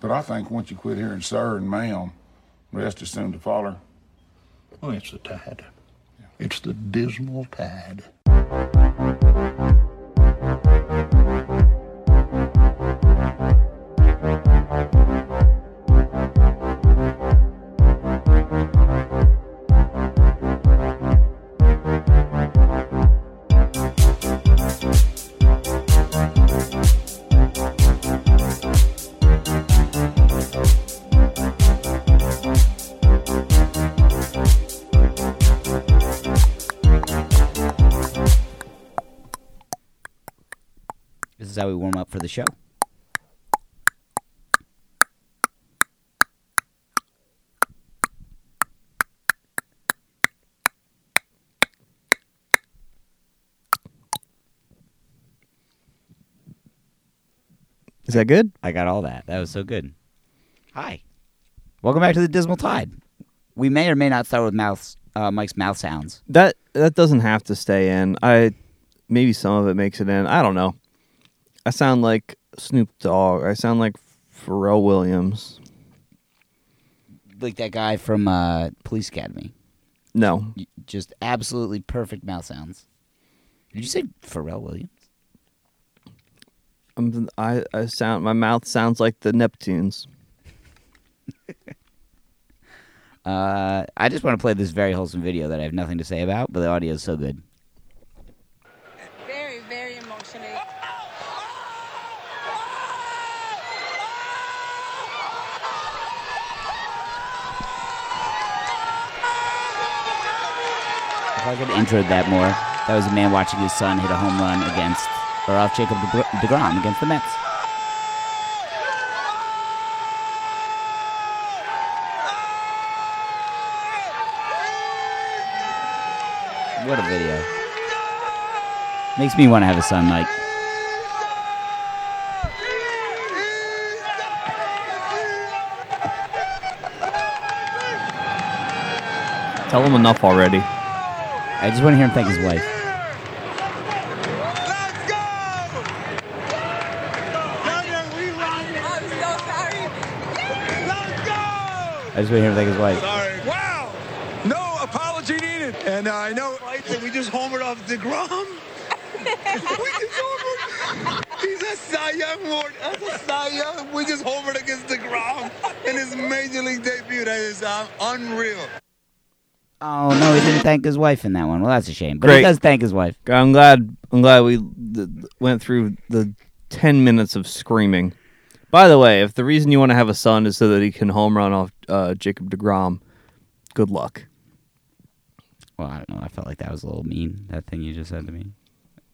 But I think once you quit hearing sir and ma'am, the rest is soon to follow. Oh, it's the tide. Yeah. It's the dismal tide. How we warm up for the show. Is that good? I got all that. That was so good. Hi. Welcome back to the Dismal Tide. We may or may not start with Mike's mouth sounds. That doesn't have to stay in. Maybe some of it makes it in. I don't know. I sound like Snoop Dogg. I sound like Pharrell Williams. Like that guy from Police Academy. No. Just absolutely perfect mouth sounds. Did you say Pharrell Williams? My mouth sounds like the Neptunes. I just want to play this very wholesome video that I have nothing to say about, but the audio is so good. I could have introed that more. That was a man watching his son hit a home run off Jacob deGrom against the Mets. What a video. Makes me want to have a son, Mike. Tell him enough already. I just want to hear him thank his wife. Let's go! I just want to hear him thank his wife. Sorry. Wow! No apology needed. And I know we just homered off DeGrom. He's a Cy Young award. That's a Cy Young. We just homered against DeGrom in his major league debut. That is unreal. Oh, no, he didn't thank his wife in that one. Well, that's a shame. But Great. He does thank his wife. I'm glad we went through the 10 minutes of screaming. By the way, if the reason you want to have a son is so that he can home run off Jacob deGrom, good luck. Well, I don't know. I felt like that was a little mean, that thing you just said to me.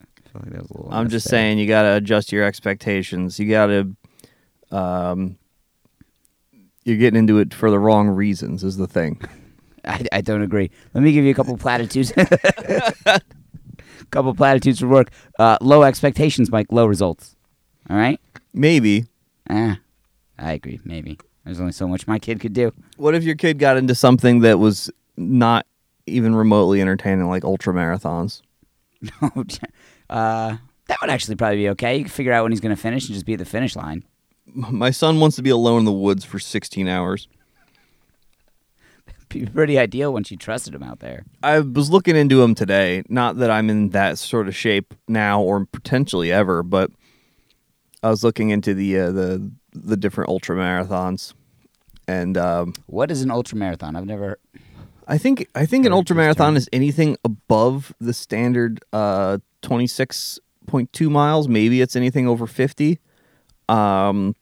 I felt like that was a little I'm just saying you got to adjust your expectations. You got to... you're getting into it for the wrong reasons is the thing. I don't agree. Let me give you a couple platitudes. Couple platitudes for work. Low expectations, Mike. Low results. All right? Maybe. I agree. Maybe. There's only so much my kid could do. What if your kid got into something that was not even remotely entertaining, like ultramarathons? That would actually probably be okay. You can figure out when he's going to finish and just be at the finish line. My son wants to be alone in the woods for 16 hours. Be pretty ideal once you trusted him out there. I was looking into him today. Not that I'm in that sort of shape now or potentially ever, but I was looking into the different ultramarathons. And what is an ultramarathon? I've never. I think an ultramarathon is anything above the standard 26.2 miles. Maybe it's anything over 50. But I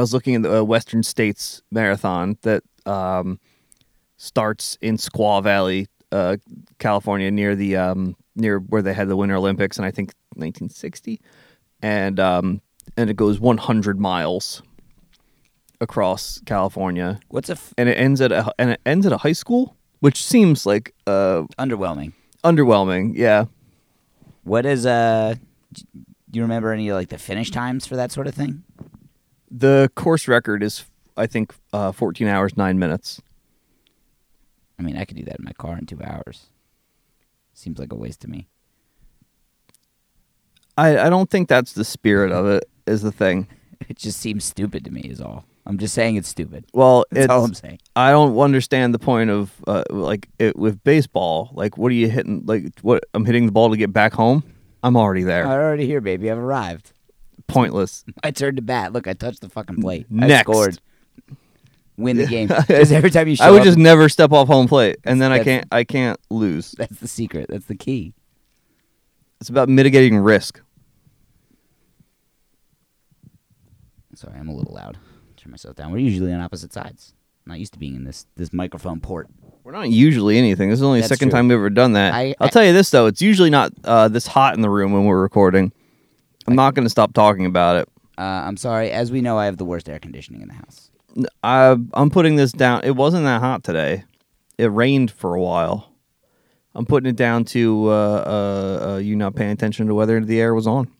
was looking at the Western States marathon that. Starts in Squaw Valley, California, near where they had the Winter Olympics in I think 1960, and it goes 100 miles across California. And it ends at a high school, which seems like underwhelming. Underwhelming, yeah. What is do you remember any like the finish times for that sort of thing? The course record is. I think 14 hours, 9 minutes. I mean, I could do that in my car in 2 hours. Seems like a waste to me. I don't think that's the spirit of it, is the thing. It just seems stupid to me is all. I'm just saying it's stupid. Well, that's all I'm saying. I don't understand the point of with baseball. Like, what are you hitting? Like, what? I'm hitting the ball to get back home. I'm already there. I'm already here, baby. I've arrived. Pointless. I turned to bat. Look, I touched the fucking plate. Next. I scored. Win the game. Because every time you show up, I would just never step off home plate, and then I can't lose. That's the secret. That's the key. It's about mitigating risk. Sorry, I'm a little loud. Turn myself down. We're usually on opposite sides. I'm not used to being in this microphone port. We're not usually anything. This is only the second time we've ever done that. I'll tell you this, though. It's usually not this hot in the room when we're recording. I'm not going to stop talking about it. I'm sorry. As we know, I have the worst air conditioning in the house. I'm putting this down. It wasn't that hot today. It rained for a while. I'm putting it down to you not paying attention to whether the air was on.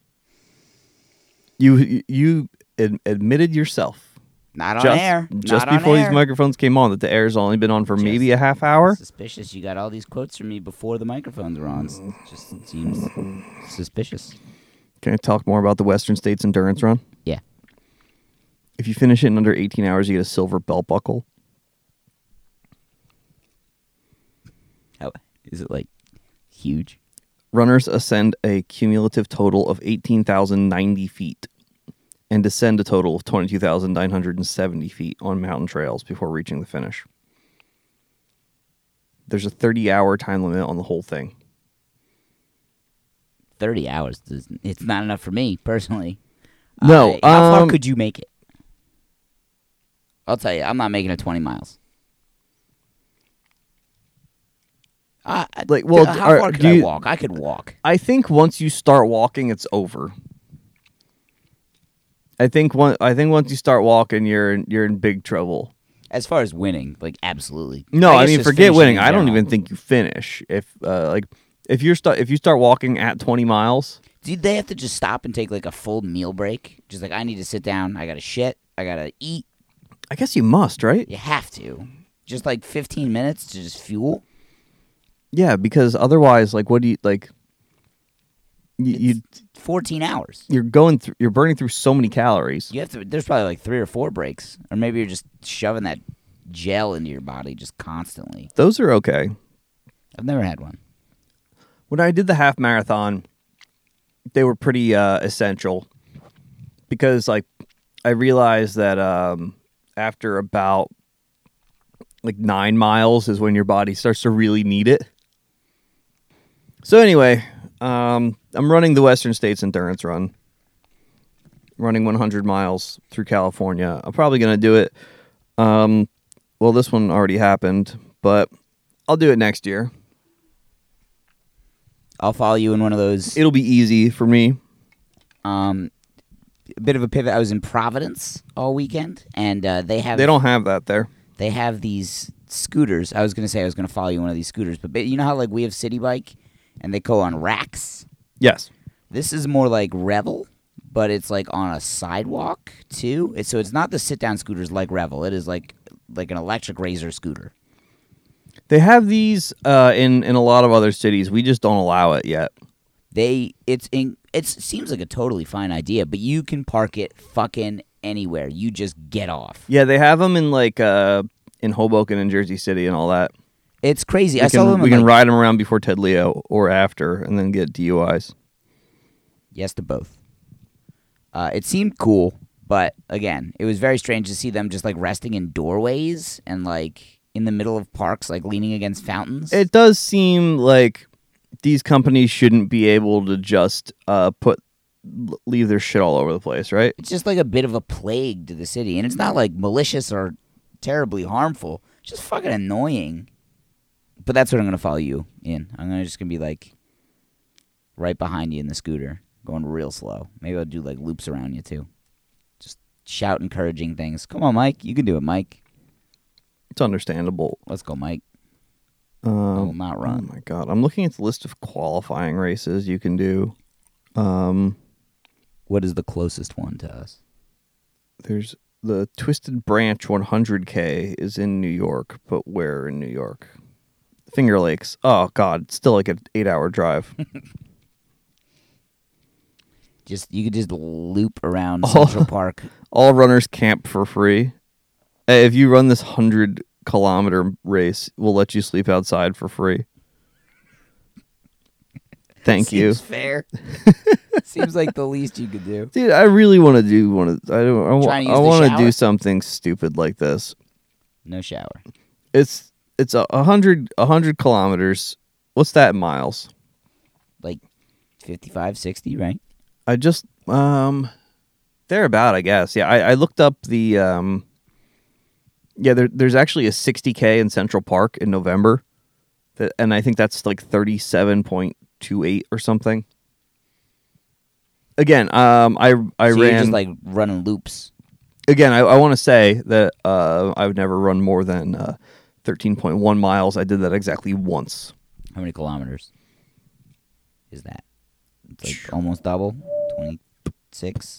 You admitted yourself. Not on air. Just before these microphones came on that the air's only been on for maybe a half hour. Suspicious. You got all these quotes from me before the microphones were on. It just seems suspicious. Can I talk more about the Western States endurance run? Yeah. If you finish it in under 18 hours, you get a silver belt buckle. Oh, is it like huge? Runners ascend a cumulative total of 18,090 feet and descend a total of 22,970 feet on mountain trails before reaching the finish. There's a 30-hour time limit on the whole thing. 30 hours. It's not enough for me, personally. No. How far could you make it? I'll tell you, I'm not making it 20 miles. How far could I walk? I could walk. I think once you start walking, it's over. I think once you start walking, you're in big trouble. As far as winning, like absolutely. No, I mean forget winning. I don't even think you finish if you start walking at 20 miles. Do they have to just stop and take like a full meal break? Just like, I need to sit down. I got to shit. I got to eat. I guess you must, right? You have to. Just like 15 minutes to just fuel. Yeah, because otherwise, like, what do you, like... You 14 hours. You're burning through so many calories. You have to. There's probably like 3 or 4 breaks. Or maybe you're just shoving that gel into your body just constantly. Those are okay. I've never had one. When I did the half marathon... They were pretty essential because, like, I realized that after about like 9 miles is when your body starts to really need it. So anyway, I'm running the Western States Endurance Run, running 100 miles through California. I'm probably gonna do it. Well, this one already happened, but I'll do it next year. I'll follow you in one of those. It'll be easy for me. A bit of a pivot. I was in Providence all weekend, and they don't have that there. They have these scooters. I was going to say I was going to follow you in one of these scooters, but you know how like we have City Bike, and they go on racks? Yes. This is more like Revel, but it's like on a sidewalk, too. So it's not the sit-down scooters like Revel. It is like an electric Razor scooter. They have these in a lot of other cities. We just don't allow it yet. It seems like a totally fine idea, but you can park it fucking anywhere. You just get off. Yeah, they have them in like in Hoboken and Jersey City and all that. It's crazy. We can ride them around before Ted Leo or after, and then get DUIs. Yes to both. It seemed cool, but again, it was very strange to see them just like resting in doorways and like. In the middle of parks, like leaning against fountains. It does seem like these companies shouldn't be able to just leave their shit all over the place, right? It's just like a bit of a plague to the city, and it's not like malicious or terribly harmful. It's just fucking annoying. But that's what I'm gonna follow you in. I'm just gonna be like right behind you in the scooter, going real slow. Maybe I'll do like loops around you too. Just shout encouraging things. Come on, Mike. You can do it, Mike. It's understandable. Let's go, Mike. I will not run. Oh, my God. I'm looking at the list of qualifying races you can do. What is the closest one to us? There's the Twisted Branch 100K is in New York, but where in New York? Finger Lakes. Oh, God. It's still like an 8-hour drive. You could just loop around Central Park. All runners camp for free. Hey, if you run this 100-kilometer race, we'll let you sleep outside for free. Thank you. Seems fair. Seems like the least you could do. Dude, I really want to do one of. I want to do something stupid like this. No shower. It's 100 kilometers. What's that in miles? Like 55, 60, right? I just thereabout, I guess. Yeah, I looked up the there's actually a 60K in Central Park in November, and I think that's like 37.28 or something. Again, I so ran you're just like running loops. Again, I want to say that I would never run more than 13.1 miles. I did that exactly once. How many kilometers is that? It's like almost double, 26,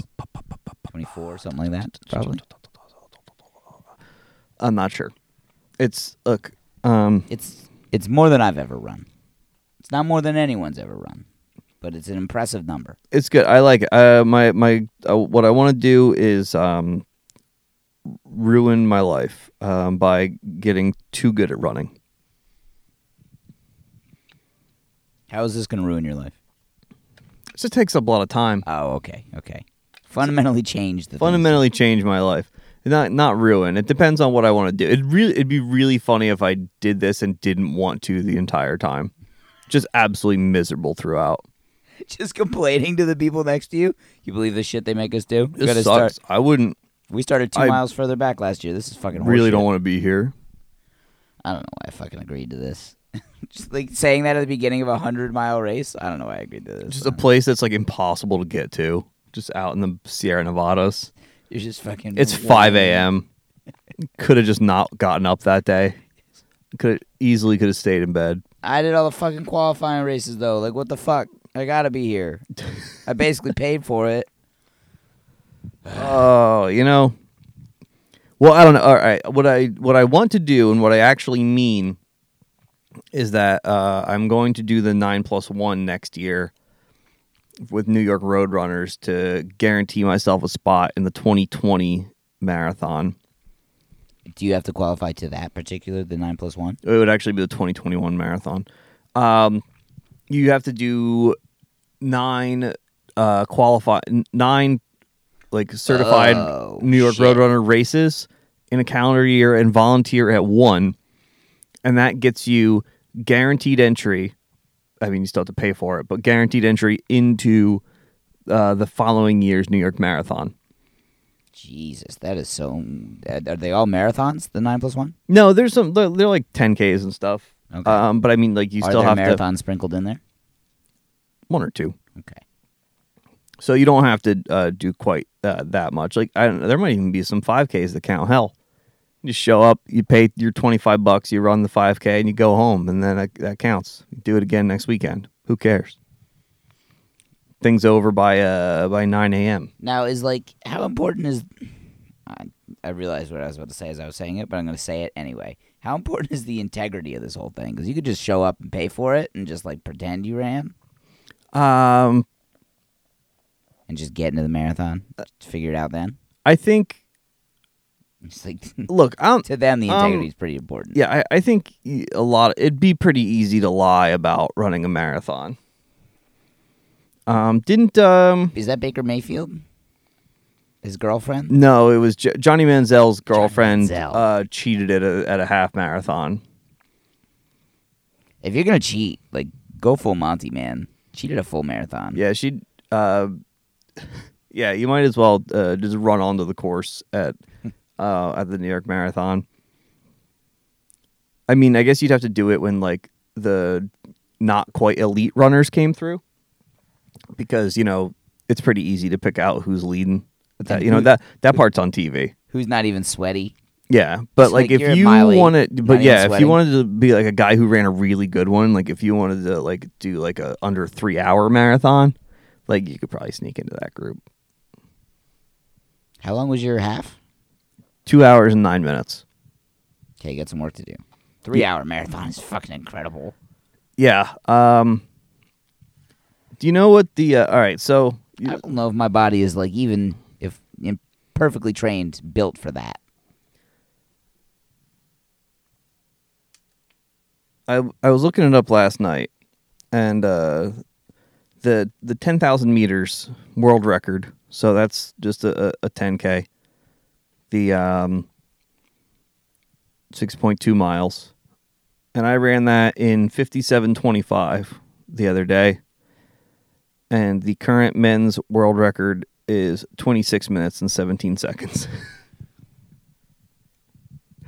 24, something like that, probably. I'm not sure. It's more than I've ever run. It's not more than anyone's ever run, but it's an impressive number. It's good. I like it. My what I want to do is ruin my life by getting too good at running. How is this going to ruin your life? So it takes up a lot of time. Oh, okay. Fundamentally change my life. Not ruin. It depends on what I want to do. It'd be really funny if I did this and didn't want to the entire time. Just absolutely miserable throughout. Just complaining to the people next to you. You believe the shit they make us do? This sucks. I wouldn't. We started 2 miles further back last year. This is fucking horseshit. Really don't want to be here. I don't know why I fucking agreed to this. Just like saying that at the beginning of a 100-mile race, I don't know why I agreed to this. Just a place that's like impossible to get to, just out in the Sierra Nevadas. You're just fucking. It's 5 a.m. Could have just not gotten up that day. Could have stayed in bed. I did all the fucking qualifying races though. Like what the fuck? I gotta be here. I basically paid for it. Oh, you know. Well, I don't know. All right, what I want to do and what I actually mean is that I'm going to do the 9+1 next year with New York Roadrunners to guarantee myself a spot in the 2020 marathon. Do you have to qualify to that particular, the 9+1? It would actually be the 2021 marathon. You have to do nine like certified New York Roadrunner races in a calendar year and volunteer at one. And that gets you guaranteed entry. I mean, you still have to pay for it, but guaranteed entry into the following year's New York Marathon. Jesus, that is so... Are they all marathons, the 9+1? No, there's some... They're like 10Ks and stuff. Okay. But I mean, like, you still have to... Are there marathons sprinkled in there? One or two. Okay. So you don't have to do quite that much. Like, I don't know. There might even be some 5Ks that count. Hell. You show up, you pay your $25, you run the 5K, and you go home, and then that counts. Do it again next weekend. Who cares? Thing's over by 9 a.m. Now, is like, how important is... I realized what I was about to say as I was saying it, but I'm going to say it anyway. How important is the integrity of this whole thing? Because you could just show up and pay for it and just, like, pretend you ran. And just get into the marathon. Figure it out then. I think... It's like, look, to them, the integrity is pretty important. Yeah, I think a lot. It'd be pretty easy to lie about running a marathon. Is that Baker Mayfield? His girlfriend? No, it was Johnny Manziel's girlfriend. Cheated at a half marathon. If you're gonna cheat, like go full Monty, man. Cheat at a full marathon. Yeah, she. Yeah, you might as well just run onto the course at the New York Marathon. I mean, I guess you'd have to do it when, like, the not quite elite runners came through. Because, you know, it's pretty easy to pick out who's leading. That part's on TV. Who's not even sweaty. Yeah, but, like if you wanted... But, yeah, if you wanted to be, like, a guy who ran a really good one, like, if you wanted to, like, do, like, a under 3-hour marathon, like, you could probably sneak into that group. How long was your half? 2 hours and 9 minutes. Okay, you got some work to do. 3-hour marathon is fucking incredible. Yeah. Do you know what the... all right, so I don't know if my body is like even if perfectly trained, built for that. I was looking it up last night, and the 10,000 meters world record. So that's just a 10K. The 6.2 miles. And I ran that in 57:25 the other day. And the current men's world record is 26 minutes and 17 seconds.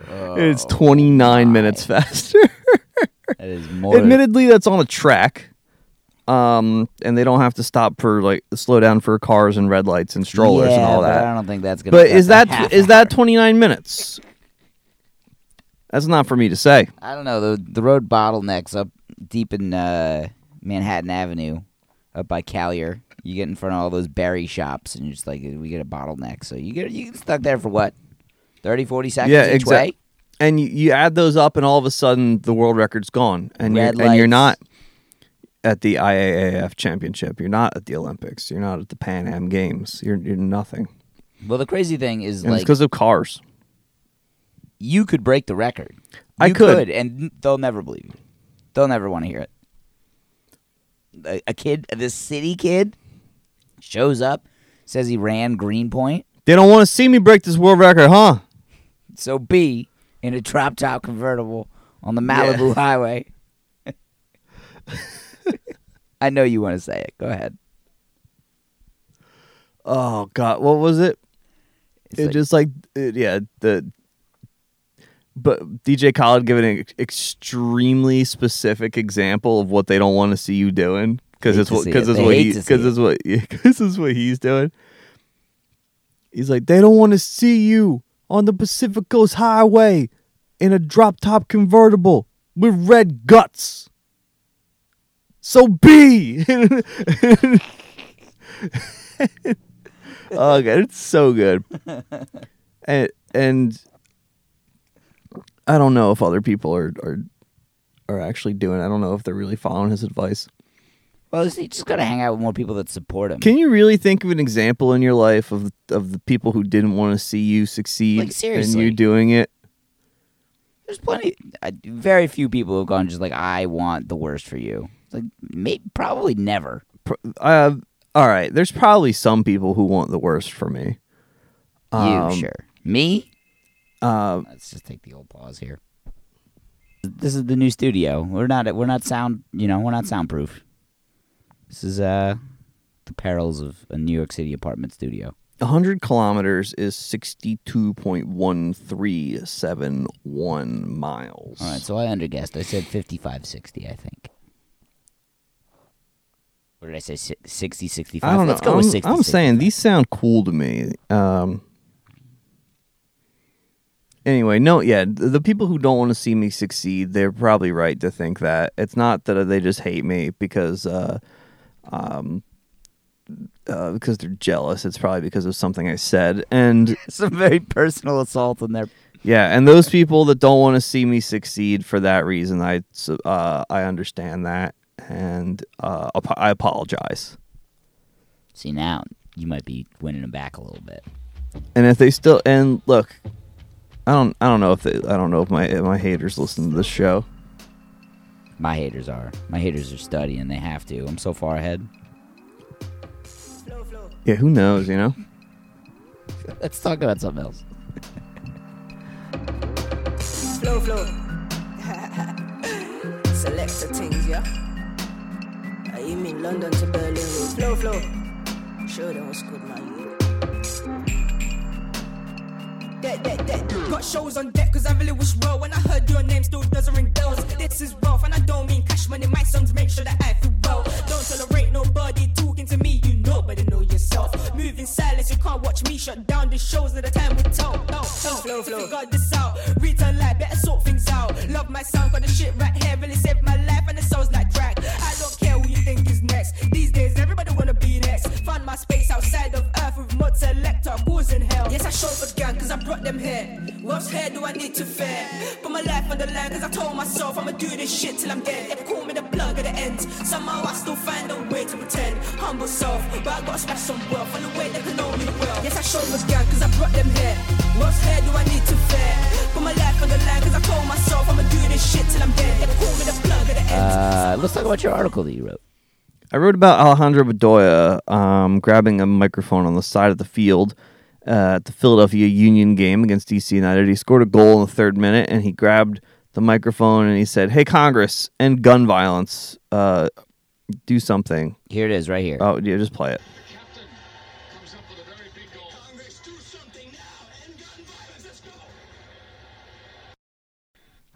Oh, it's 29 minutes faster. That is more. Admittedly, that's on a track. And they don't have to stop for like slow down for cars and red lights and strollers and all that. I don't think that's gonna. But is that 29 minutes? That's not for me to say. I don't know. The road bottlenecks up deep in Manhattan Avenue, up by Callier. You get in front of all those berry shops, and you're just like, we get a bottleneck. So you get stuck there for what, 30, 40 seconds each way? And you add those up, and all of a sudden the world record's gone, and you're not at the IAAF championship. You're not at the Olympics. You're not at the Pan Am Games. You're nothing. Well, the crazy thing is, and like, it's because of cars. You could break the record. I could, and they'll never believe you. They'll never want to hear it. A kid, this city kid, shows up, says he ran Greenpoint. They don't want to see me break this world record, huh? So B, in a drop-top convertible on the Malibu highway. I know you want to say it. Go ahead. Oh, God. What was it? But DJ Khaled giving an extremely specific example of what they don't want to see you doing because it's what he's doing. He's like, they don't want to see you on the Pacific Coast Highway in a drop-top convertible with red guts. So be. Oh, God, it's so good. And I don't know if other people are actually doing it. I don't know if they're really following his advice. Well, you just got to hang out with more people that support him. Can you really think of an example in your life of the people who didn't want to see you succeed and you doing it? There's plenty. Very few people have gone just like, I want the worst for you. It's like, probably never. All right. There's probably some people who want the worst for me. You, sure. Me? Let's just take the old pause here. This is the new studio. We're not soundproof. This is the perils of a New York City apartment studio. 100 kilometers is 62.1371 miles. All right, so I underguessed. I said 5560, I think. Or did I say 60, 65? I don't know. Let's go with 60. I'm saying these sound cool to me. Anyway, the people who don't want to see me succeed, they're probably right to think that. It's not that they just hate me because they're jealous. It's probably because of something I said. And some very personal assault on their... Yeah, and those people that don't want to see me succeed for that reason, I understand that, and I apologize. See, now you might be winning them back a little bit. And if they still... And look... I don't know if my haters listen to this show. My haters are studying. They have to. I'm so far ahead. Yeah, who knows? Let's talk about something else. Flow. Select the things, yeah. You mean London to Berlin? Flow. Show them what's good, man. Got shows on deck cause I really wish well. When I heard your name still doesn't ring bells. This is wealth and I don't mean cash money. My sons make sure that I feel well. Don't tolerate nobody talking to me. You know better know yourself. Move in silence, you can't watch me shut down. The shows at the time we tell. Flow, flow, got this out. Return life, better sort things out. Love my sound, got the shit right here. Really saved my life and the soul's like drag. I don't care who you think is next. These days everybody wanna be next. Find my space outside of earth with mods. selector, causing hell. Yes, I showed a gang, cause I brought them here. What's here do I need to fear? Put my life on the line, cause I told myself I'ma do this shit till I'm dead. They call me the plug at the end. Somehow I still find a way to pretend. Humble self, but I gotta smash some wealth on the way they can know me well. Yes, I showed a gang, cause I brought them here. What's here do I need to fear? Put my life on the line, cause I told myself I'ma do this shit till I'm dead. They call me the plug at the end. Let's talk about your article that you wrote. I wrote about Alejandro Bedoya grabbing a microphone on the side of the field at the Philadelphia Union game against DC United. He scored a goal in the 3rd minute, and he grabbed the microphone, and he said, hey, Congress, end gun violence. Do something. Here it is right here. Oh, yeah, just play it.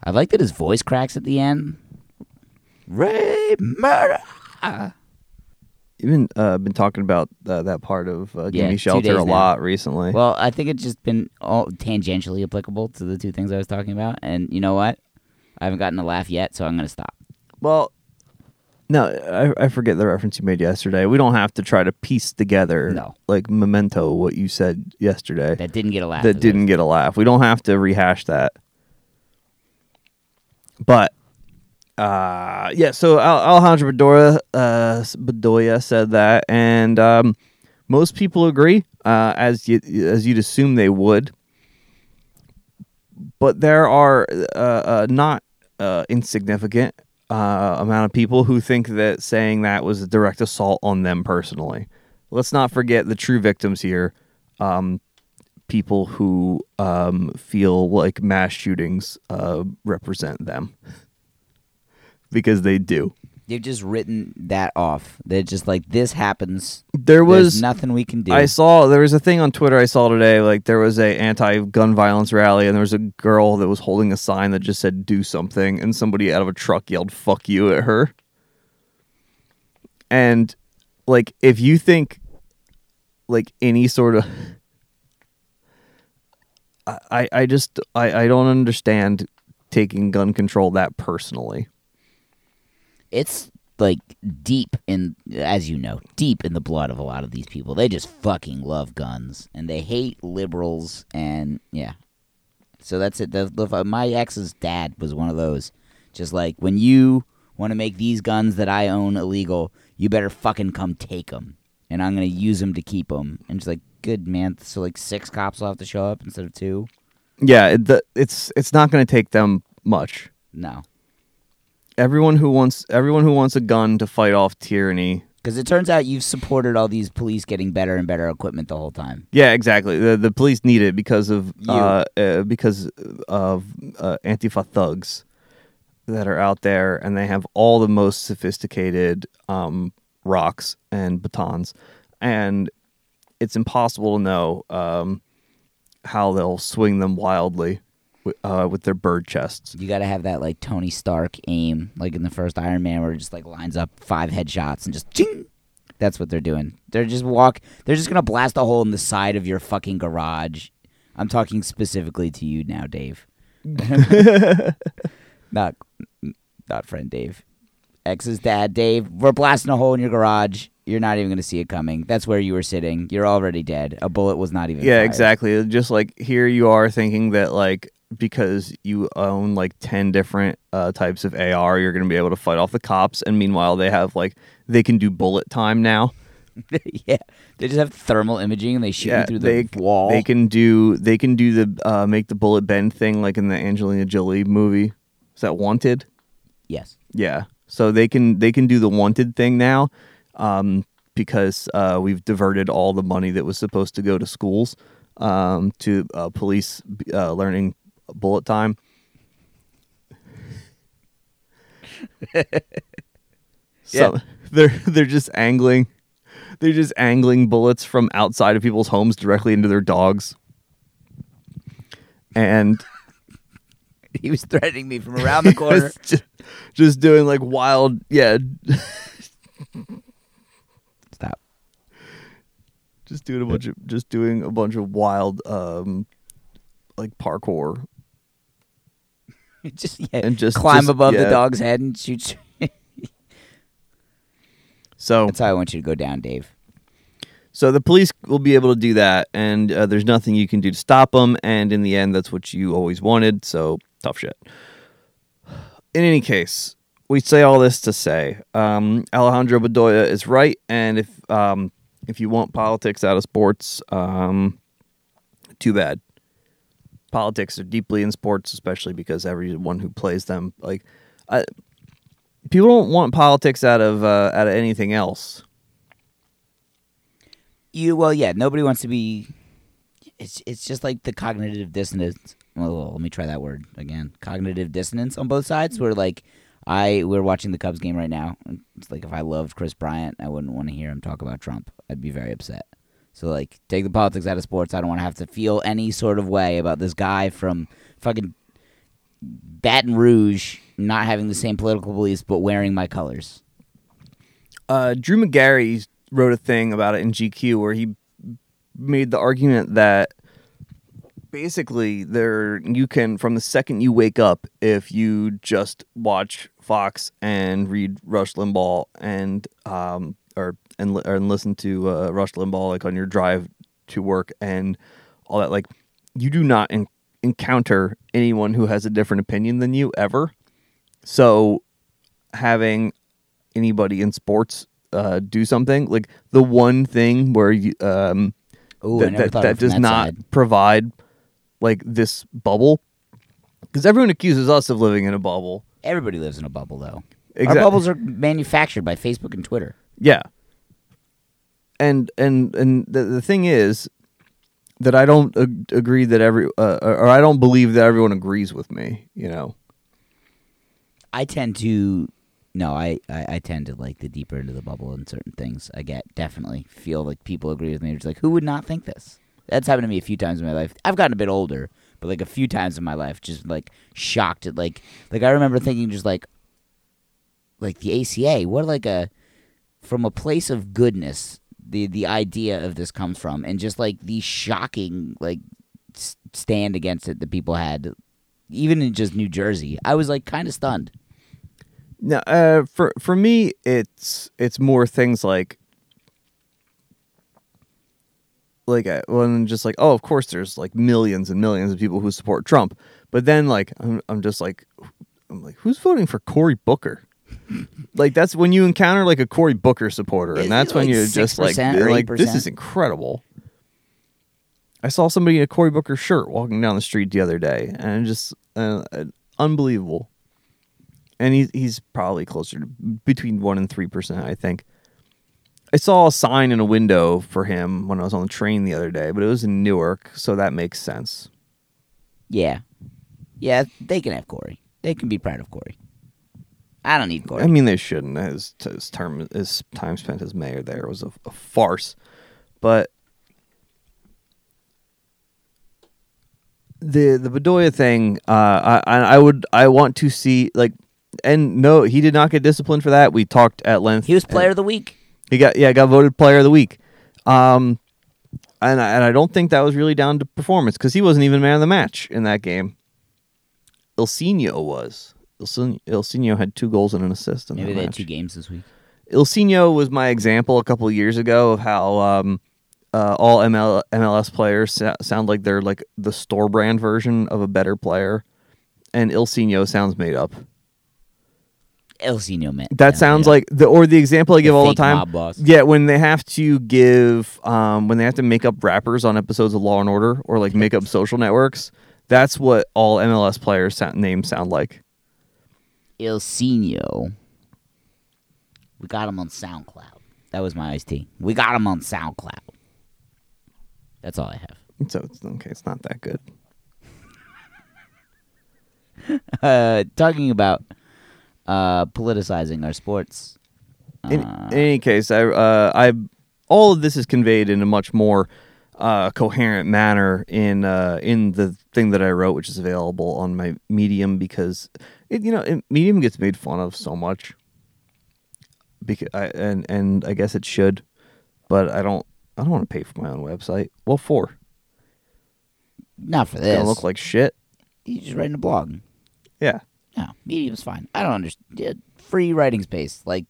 I like that his voice cracks at the end. Rape, murder. You've been talking about that part of Gimme Shelter a lot recently. Well, I think it's just been all tangentially applicable to the two things I was talking about. And you know what? I haven't gotten a laugh yet, so I'm going to stop. Well, no, I forget the reference you made yesterday. We don't have to try to piece together, like Memento, what you said yesterday. That didn't get a laugh. We don't have to rehash that. But... so Alejandro Bedoya said that, and most people agree, as you'd assume they would. But there are not insignificant amount of people who think that saying that was a direct assault on them personally. Let's not forget the true victims here, people who feel like mass shootings represent them. Because they do. They've just written that off. They're just like, this happens. There's nothing we can do. There was a thing on Twitter I saw today. Like, there was a anti-gun violence rally, and there was a girl that was holding a sign that just said, do something. And somebody out of a truck yelled, fuck you, at her. And, like, if you think, like, any sort of... I don't understand taking gun control that personally. It's, like, deep in the blood of a lot of these people. They just fucking love guns, and they hate liberals, and, yeah. So that's it. My ex's dad was one of those. Just like, when you want to make these guns that I own illegal, you better fucking come take them, and I'm going to use them to keep them. And it's like, good, man. So, like, 6 cops will have to show up instead of 2? Yeah, it's not going to take them much. No. Everyone who wants a gun to fight off tyranny. Because it turns out you've supported all these police getting better and better equipment the whole time. Yeah, exactly. The police need it because of Antifa thugs that are out there, and they have all the most sophisticated rocks and batons, and it's impossible to know how they'll swing them wildly. With their bird chests. You gotta have that, like, Tony Stark aim, like in the first Iron Man, where it just, like, lines up 5 headshots and just ching! That's what they're doing. They're just gonna blast a hole in the side of your fucking garage. I'm talking specifically to you now, Dave. Not friend Dave. Ex's dad, Dave. We're blasting a hole in your garage. You're not even going to see it coming. That's where you were sitting. You're already dead. A bullet was not even fired. Exactly. Just, like, here you are thinking that, like, because you own, like, 10 different types of AR, you're going to be able to fight off the cops, and meanwhile they have, like, they can do bullet time now. Yeah, they just have thermal imaging, and they shoot you through the wall. They can do the make the bullet bend thing, like in the Angelina Jolie movie. Is that Wanted? Yes. Yeah. So they can do the Wanted thing now, because we've diverted all the money that was supposed to go to schools to police learning bullet time. So yeah. They're just angling bullets from outside of people's homes directly into their dogs. And he was threatening me from around the corner. just doing, like, wild, yeah. Stop. Just doing a bunch of wild like parkour. Climb above the dog's head and shoot. So that's how I want you to go down, Dave. So the police will be able to do that, and there's nothing you can do to stop them, and in the end, that's what you always wanted, so tough shit. In any case, we say all this to say Alejandro Bedoya is right, and if you want politics out of sports, too bad. Politics are deeply in sports, especially because everyone who plays them, people don't want politics out of anything else. Nobody wants to be. It's just like the cognitive dissonance. Well, let me try that word again. Cognitive dissonance on both sides. Where like we're watching the Cubs game right now. It's like if I loved Chris Bryant, I wouldn't want to hear him talk about Trump. I'd be very upset. So like, take the politics out of sports. I don't want to have to feel any sort of way about this guy from fucking Baton Rouge not having the same political beliefs but wearing my colors. Drew McGarry wrote a thing about it in GQ where he made the argument that basically you can, from the second you wake up, if you just watch Fox and read Rush Limbaugh and listen to Rush Limbaugh like on your drive to work and all that, like you do not encounter anyone who has a different opinion than you ever. So having anybody in sports do something, like the one thing where you, that does not provide like this bubble, because everyone accuses us of living in a bubble. Everybody lives in a bubble, though. Exactly. Our bubbles are manufactured by Facebook and Twitter. Yeah, and the thing is that I don't agree that I don't believe that everyone agrees with me. You know, I tend to. No, I tend to like the deeper into the bubble in certain things. I definitely feel like people agree with me. It's like, who would not think this? That's happened to me a few times in my life. I've gotten a bit older, but like a few times in my life, just like shocked at like I remember thinking just like the ACA, what from a place of goodness the idea of this comes from, and just like the shocking like stand against it that people had, even in just New Jersey. I was like kind of stunned. No, for me, it's more things like oh, of course, there's like millions and millions of people who support Trump, but then like I'm like who's voting for Cory Booker? Like that's when you encounter like a Cory Booker supporter, and that's when you're just like this is incredible. I saw somebody in a Cory Booker shirt walking down the street the other day, and just unbelievable. And he's probably closer to between 1% and 3%, I think. I saw a sign in a window for him when I was on the train the other day, but it was in Newark, so that makes sense. Yeah. Yeah, they can have Corey. They can be proud of Corey. I don't need Corey. I mean, they shouldn't. His time spent as mayor there was a farce. But the Bedoya thing, I want to see, like... And no, he did not get disciplined for that. We talked at length. He was player of the week. He got voted player of the week. And I don't think that was really down to performance, because he wasn't even man of the match in that game. Ilsinho was. Ilsinho had 2 goals and an assist in that match. Maybe they had 2 games this week. Ilsinho was my example a couple of years ago of how all MLS players sound like they're like the store brand version of a better player, and Ilsinho sounds made up. That sounds like the example I give all the time. Yeah, when they have to make up rappers on episodes of Law and Order, or like make up social networks. That's what all MLS players' names sound like. Ilsinho. We got him on SoundCloud. That was my iced tea. We got him on SoundCloud. That's all I have. So it's not that good. Talking about. Politicizing our sports. In any case, I all of this is conveyed in a much more coherent manner in the thing that I wrote, which is available on my Medium, because Medium gets made fun of so much. And I guess it should, but I don't want to pay for my own website. What for? Not for this. It's gonna look like shit. You just writing a blog. Yeah. No, Medium's fine. I don't understand. Free writing space. Like,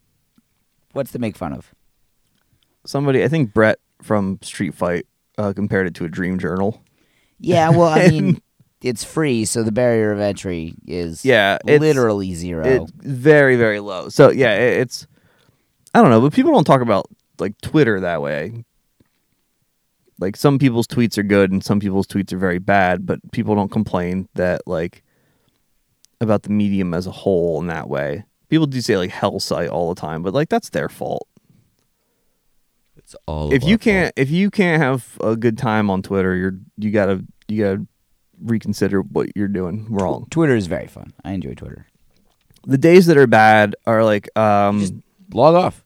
what's to make fun of? Somebody, I think Brett from Street Fight compared it to a dream journal. Yeah, well, I mean, it's free, so the barrier of entry is literally zero. It's very, very low. So, yeah, it's... I don't know, but people don't talk about, like, Twitter that way. Like, some people's tweets are good and some people's tweets are very bad, but people don't complain that, like, about the medium as a whole in that way. People do say, like, hell site all the time, but, like, that's their fault. It's all if you can't have a good time on Twitter, you gotta reconsider what you're doing wrong. Twitter is very fun. I enjoy Twitter. The days that are bad are like just log off.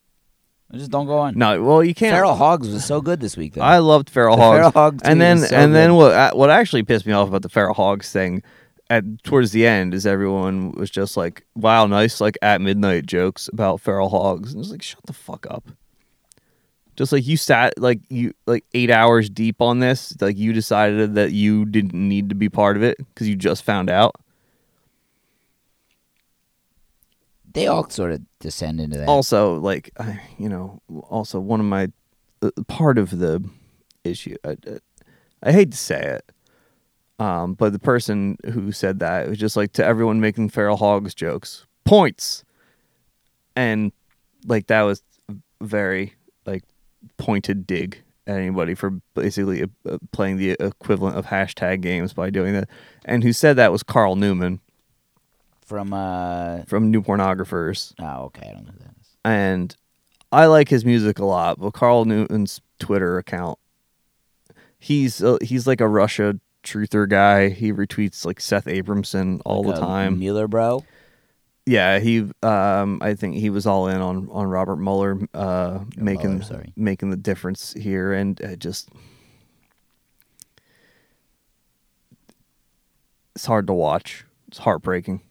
I just don't go on. No, well you can't. Feral Hogs was so good this week though. I loved Feral Hogs. Feral Hogs and then what actually pissed me off about the Feral Hogs thing towards the end is everyone was just like, wow, nice like at midnight jokes about Feral Hogs. And it was like, shut the fuck up. Just like you sat like 8 hours deep on this, like you decided that you didn't need to be part of it because you just found out. They all sort of descend into that. Also, like also one of my part of the issue. I hate to say it, but the person who said that it was just like to everyone making Feral Hogs jokes points, and like that was very like. Pointed dig at anybody for basically playing the equivalent of hashtag games by doing that, and who said that was Carl Newman from New Pornographers. Oh, okay, I don't know who that is. And I like his music a lot, but Carl Newman's Twitter account, he's like a Russia truther guy. He retweets like Seth Abramson all the time. Mueller, bro. Yeah, he. I think he was all in on Robert Mueller, making the difference here, and just it's hard to watch. It's heartbreaking,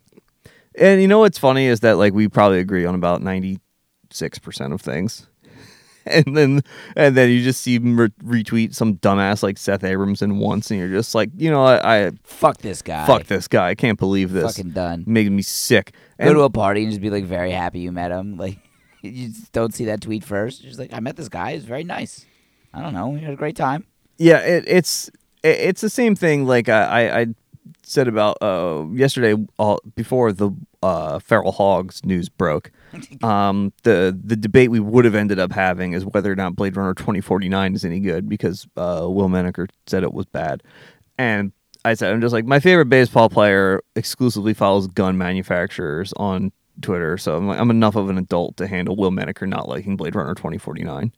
and you know what's funny is that like we probably agree on about 96% of things, and then you just see him retweet some dumbass like Seth Abramson once, and you're just like, you know, I fuck this guy. Fuck this guy. I can't believe this. Fucking done. Making me sick. Go to a party and just be like very happy you met him. Like you just don't see that tweet first. You're just like, I met this guy. He's very nice. I don't know. We had a great time. Yeah, it's the same thing. Like I said about yesterday before the Feral Hogs news broke. The debate we would have ended up having is whether or not Blade Runner 2049 is any good because Will Menneker said it was bad, and. I said, I'm just like, my favorite baseball player exclusively follows gun manufacturers on Twitter, so I'm like, I'm enough of an adult to handle Will Menneker not liking Blade Runner 2049.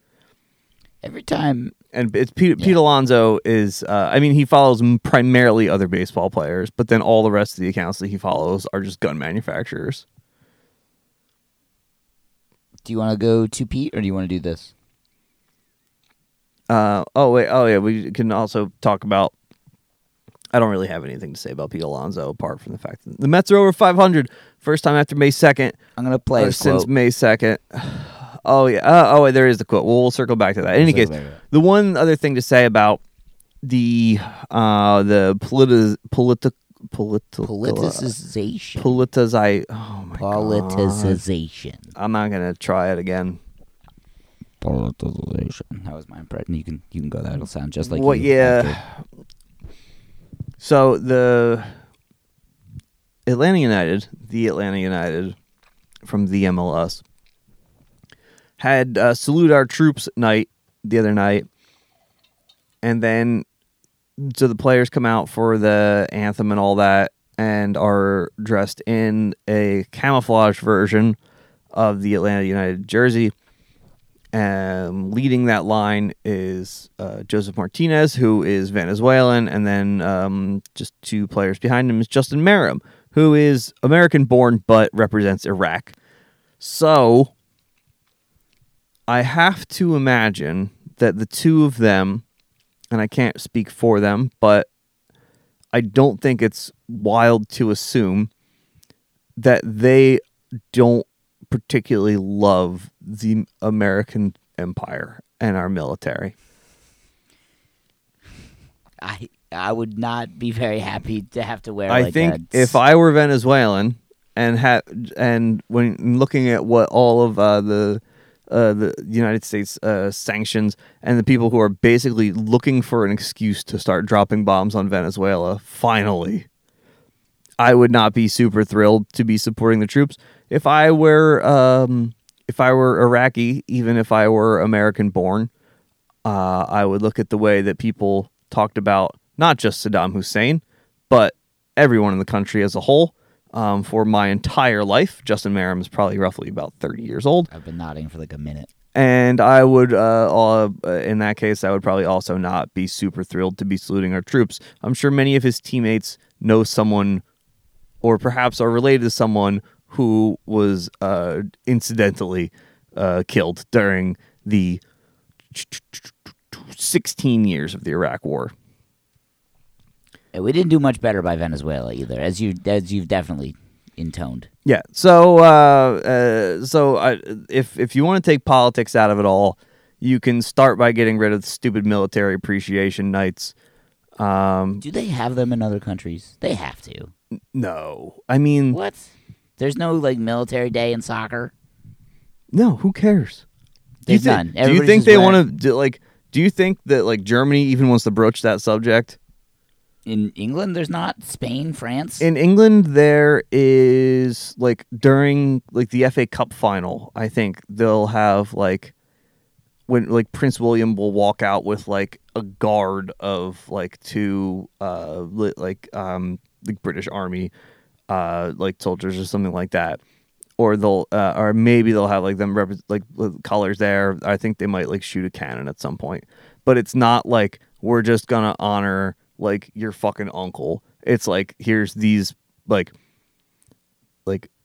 Every time... And it's Pete Alonso is... I mean, he follows primarily other baseball players, but then all the rest of the accounts that he follows are just gun manufacturers. Do you want to go to Pete, or do you want to do this? We can also talk about... I don't really have anything to say about Pete Alonso apart from the fact that the Mets are over 500. First time after May 2nd. I'm going to play a since quote. May 2nd. Oh, yeah. There is the quote. We'll circle back to that. In any case, the one other thing to say about the politicization. Politicization. God. I'm not going to try it again. Politicization. That was mine, Brett. You can go there. It'll sound just like you. Yeah. So the Atlanta United from the MLS had salute our troops night the other night, and then so the players come out for the anthem and all that, and are dressed in a camouflage version of the Atlanta United jersey. Leading that line is Joseph Martinez, who is Venezuelan, and then just two players behind him is Justin Meram, who is American-born but represents Iraq. So, I have to imagine that the two of them, and I can't speak for them, but I don't think it's wild to assume that they don't particularly love the American empire and our military. I would not be very happy to have to wear. If I were Venezuelan and when looking at what all of the the United States sanctions and the people who are basically looking for an excuse to start dropping bombs on Venezuela, finally. I would not be super thrilled to be supporting the troops. If I were Iraqi, even if I were American-born, I would look at the way that people talked about not just Saddam Hussein, but everyone in the country as a whole. For my entire life, Justin Meram is probably roughly about 30 years old. I've been nodding for like a minute. And I would, in that case, I would probably also not be super thrilled to be saluting our troops. I'm sure many of his teammates know someone or perhaps are related to someone who was incidentally killed during the 16 years of the Iraq War. We didn't do much better by Venezuela either, as you've definitely intoned. Yeah. So, if you want to take politics out of it all, you can start by getting rid of the stupid military appreciation nights. Do they have them in other countries? They have to. No, I mean, what? There's no like military day in soccer. No, who cares? There's none. Do you think they want to like? Do you think that like Germany even wants to broach that subject? In England, there's not. Spain, France. In England, there is, like, during, like, the FA Cup final, I think, they'll have, like, when, like, Prince William will walk out with, like, a guard of, like, two, the British Army, like, soldiers or something like that. Or they'll, or maybe they'll have, like, them, like, colors there. I think they might, like, shoot a cannon at some point. But it's not, like, we're just gonna honor... like your fucking uncle. It's like here's these like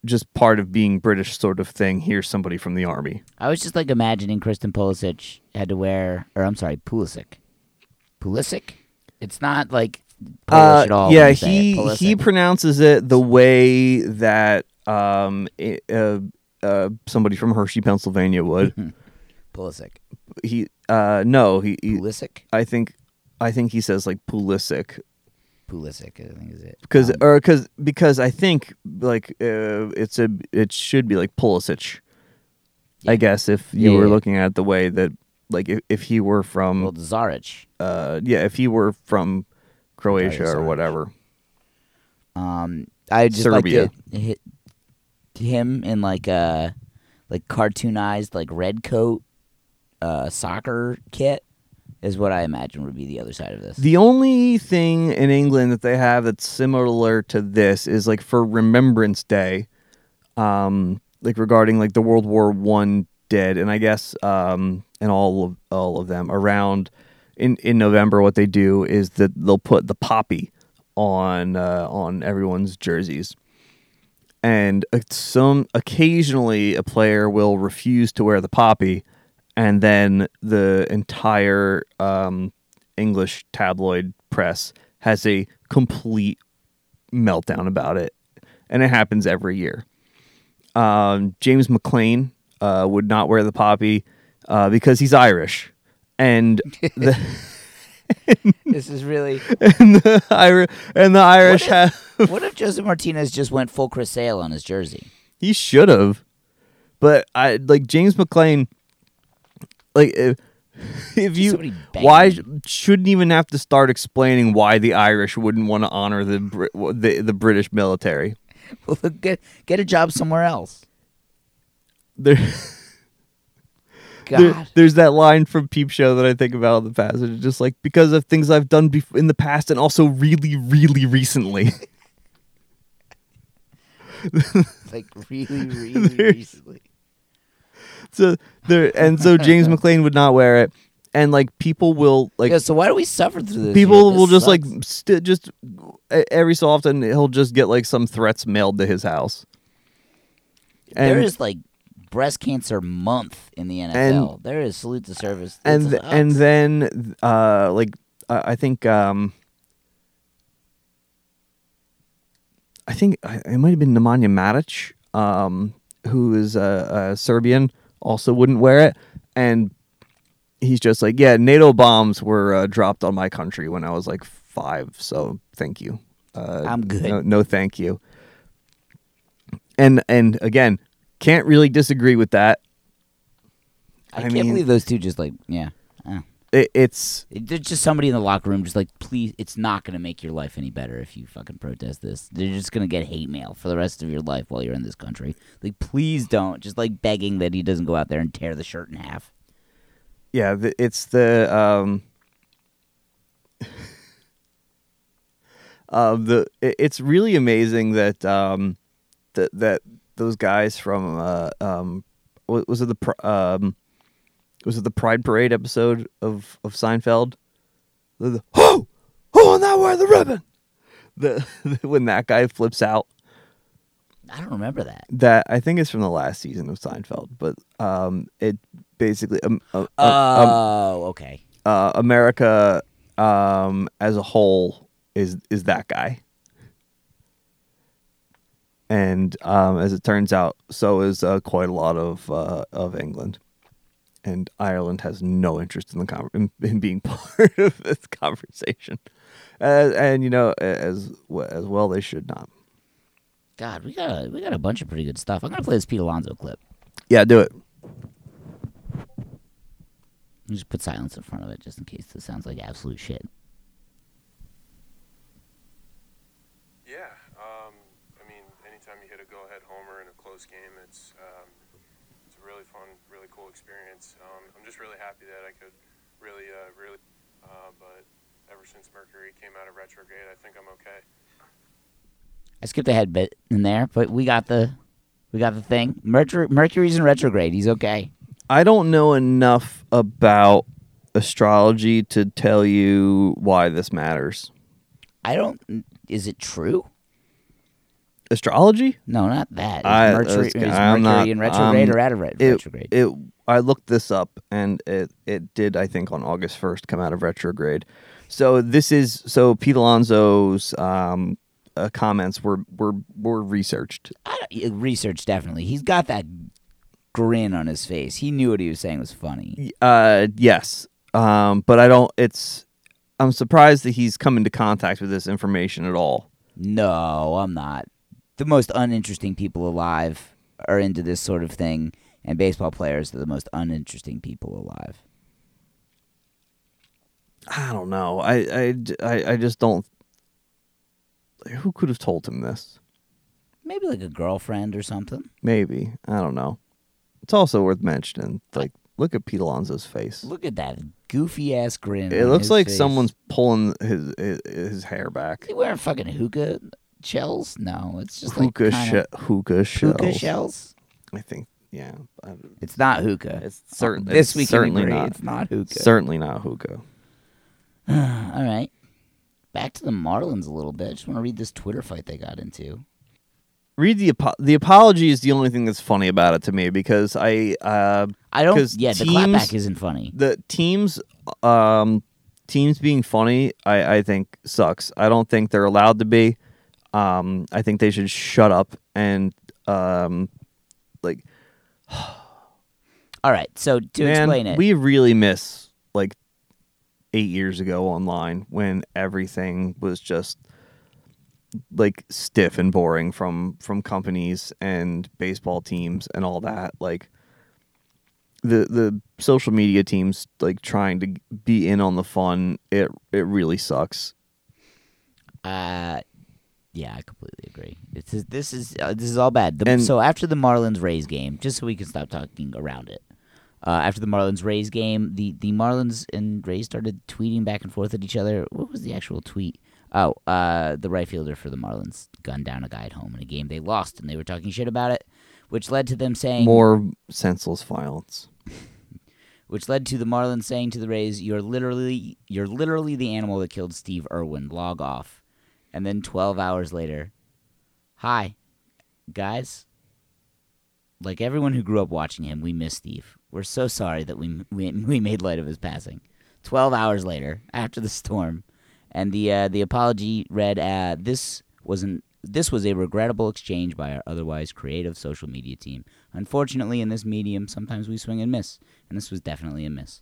just part of being British sort of thing. Here's somebody from the army. I was just like imagining Kristen Pulisic had to wear, or I'm sorry, Pulisic. Pulisic? It's not like Polish at all. Yeah, he pronounces it the way that somebody from Hershey, Pennsylvania would. Pulisic. He Pulisic. I think he says like Pulisic. Pulisic, I think is it. Because I think like it should be like Pulisic. Yeah. I guess if you were looking at it the way that like if he were from Zaric. If he were from Croatia or whatever. I just Serbia. Like to hit him in like a like cartoonized like red coat soccer kit. Is what I imagine would be the other side of this. The only thing in England that they have that's similar to this is like for Remembrance Day, like regarding like the World War One dead, and I guess and all of them around in November. What they do is that they'll put the poppy on everyone's jerseys, and occasionally a player will refuse to wear the poppy. And then the entire English tabloid press has a complete meltdown about it. And it happens every year. James McClean would not wear the poppy because he's Irish. And this is really... And the Irish have... What if Joseph Martinez just went full Chris Sale on his jersey? He should have. But James McClean... Like, if you, why shouldn't even have to start explaining why the Irish wouldn't want to honor the British military? Well, get a job somewhere else. There's that line from Peep Show that I think about in the passage, just like because of things I've done in the past and also really, really recently. Like really, really recently. So James McClean would not wear it, and like people will like. Yeah, so why do we suffer through this? People will just sucks. Like just every so often he'll just get like some threats mailed to his house. And there is like breast cancer month in the NFL. And, there is salute to service, and then I think it might have been Nemanja Matic, who is a Serbian. Also wouldn't wear it, and he's just like, yeah, NATO bombs were dropped on my country when I was like 5, so thank you. I'm good. No, thank you. And again, can't really disagree with that. I can't believe those two just like, yeah. There's just somebody in the locker room just like, please, it's not going to make your life any better if you fucking protest this. They're just going to get hate mail for the rest of your life while you're in this country. Like, please don't. Just like begging that he doesn't go out there and tear the shirt in half. Yeah, it's the it's really amazing that that those guys from was it the Pride Parade episode of Seinfeld? Who will not wear the ribbon? When that guy flips out. I don't remember that. That I think it's from the last season of Seinfeld, but it basically. Okay. America as a whole is that guy, and as it turns out, so is quite a lot of England. And Ireland has no interest in the in being part of this conversation, and you know as well they should not. God, we got a bunch of pretty good stuff. I'm gonna play this Pete Alonso clip. Yeah, do it. Just put silence in front of it, just in case this sounds like absolute shit. Yeah, I mean, anytime you hit a go-ahead homer in a close game, it's a really fun, really cool experience. I'm just really happy that I could really, but ever since Mercury came out of retrograde, I think I'm okay. I skipped a head bit in there, but we got the thing. Mercury's in retrograde. He's okay. I don't know enough about astrology to tell you why this matters. Is it true? Astrology? No, not that. Is Mercury in retrograde or out of retrograde? I looked this up, and it did, I think, on August 1st come out of retrograde. So this is Pete Alonso's comments were researched. Researched, definitely. He's got that grin on his face. He knew what he was saying was funny. Yes, but I don't. I'm surprised that he's come into contact with this information at all. No, I'm not. The most uninteresting people alive are into this sort of thing, and baseball players are the most uninteresting people alive. I don't know. I just don't. Who could have told him this? Maybe like a girlfriend or something. Maybe. I don't know. It's also worth mentioning. Like, look at Pete Alonso's face. Look at that goofy-ass grin. It looks like someone's pulling his hair back. Is he wearing fucking hookah shells? No, it's just hookah like hookah shells. Hookah shells? I think, yeah. It's not hookah. It's certainly this week. Certainly not. It's not hookah. Certainly not hookah. All right. Back to the Marlins a little bit. I just want to read this Twitter fight they got into. Read the apology is the only thing that's funny about it to me because I don't. Yeah, the clapback isn't funny. The teams being funny, I think sucks. I don't think they're allowed to be. I think they should shut up and like. All right, so explain it, we really miss like 8 years ago online when everything was just like stiff and boring from companies and baseball teams and all that. Like the social media teams like trying to be in on the fun. It really sucks. Yeah, I completely agree. This is all bad. So after the Marlins-Rays game, just so we can stop talking around it. After the Marlins-Rays game, the Marlins and Rays started tweeting back and forth at each other. What was the actual tweet? Oh, the right fielder for the Marlins gunned down a guy at home in a game they lost, and they were talking shit about it, which led to them saying... More senseless violence. Which led to the Marlins saying to the Rays, you're literally the animal that killed Steve Irwin. Log off. And then 12 hours later, hi, guys. Like everyone who grew up watching him, we miss Steve. We're so sorry that we made light of his passing. 12 hours later, after the storm... And the apology read, "This was a regrettable exchange by our otherwise creative social media team. Unfortunately, in this medium, sometimes we swing and miss, and this was definitely a miss."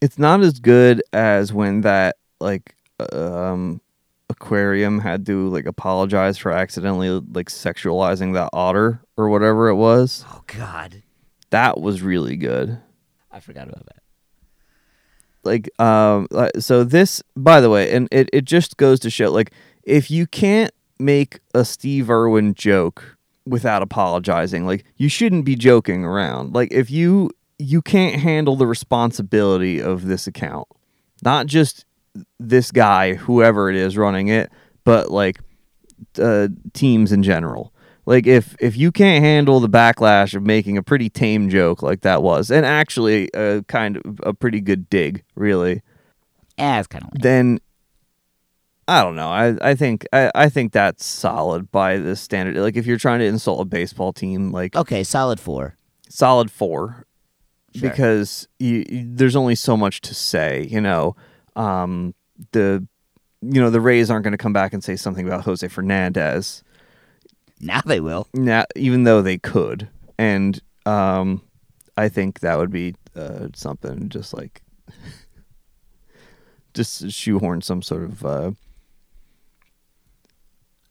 It's not as good as when that like aquarium had to like apologize for accidentally like sexualizing that otter or whatever it was. Oh God. That was really good. I forgot about that. Like, so this, by the way, and it just goes to show, like, if you can't make a Steve Irwin joke without apologizing, like, you shouldn't be joking around. Like, if you can't handle the responsibility of this account, not just this guy, whoever it is running it, but like teams in general. Like, if you can't handle the backlash of making a pretty tame joke like that was, and actually a kind of a pretty good dig, really. Yeah, it's kind of lame. Then I don't know. I think that's solid by the standard. Like, if you're trying to insult a baseball team, like, okay, solid four. Solid four. Sure. Because there's only so much to say, you know. The Rays aren't going to come back and say something about Jose Fernandez. Now they will. Now, even though they could, and I think that would be something just like just shoehorn some sort of.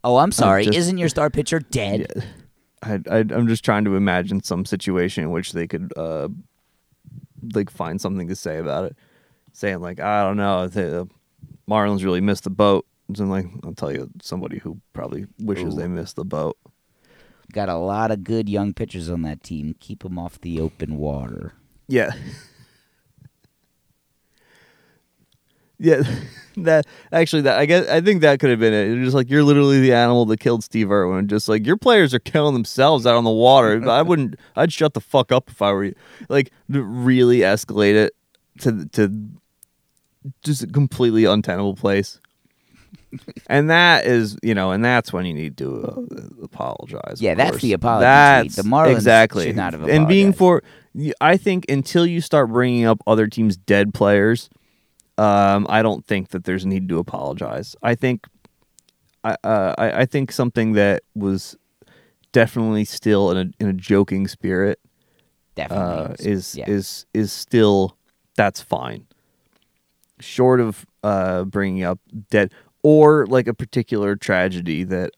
Oh, I'm sorry! Isn't your star pitcher dead? Yeah, I'm just trying to imagine some situation in which they could. Like find something to say about it, saying like, I don't know, the Marlins really missed the boat. So I'm like, I'll tell you somebody who probably wishes They missed the boat. Got a lot of good young pitchers on that team. Keep them off the open water. Yeah, yeah. I think that could have been it. It was just like, you're literally the animal that killed Steve Irwin. Just like, your players are killing themselves out on the water. I'd shut the fuck up if I were you. Like, really escalate it to just a completely untenable place. And that is, you know, and that's when you need to apologize. Yeah, that's the apology. That's the Marlins exactly. Should not have apologized. And being for, I think until you start bringing up other teams' dead players. I don't think that there's a need to apologize. I think something that was definitely still in a joking spirit, is still, that's fine. Short of bringing up dead or like a particular tragedy that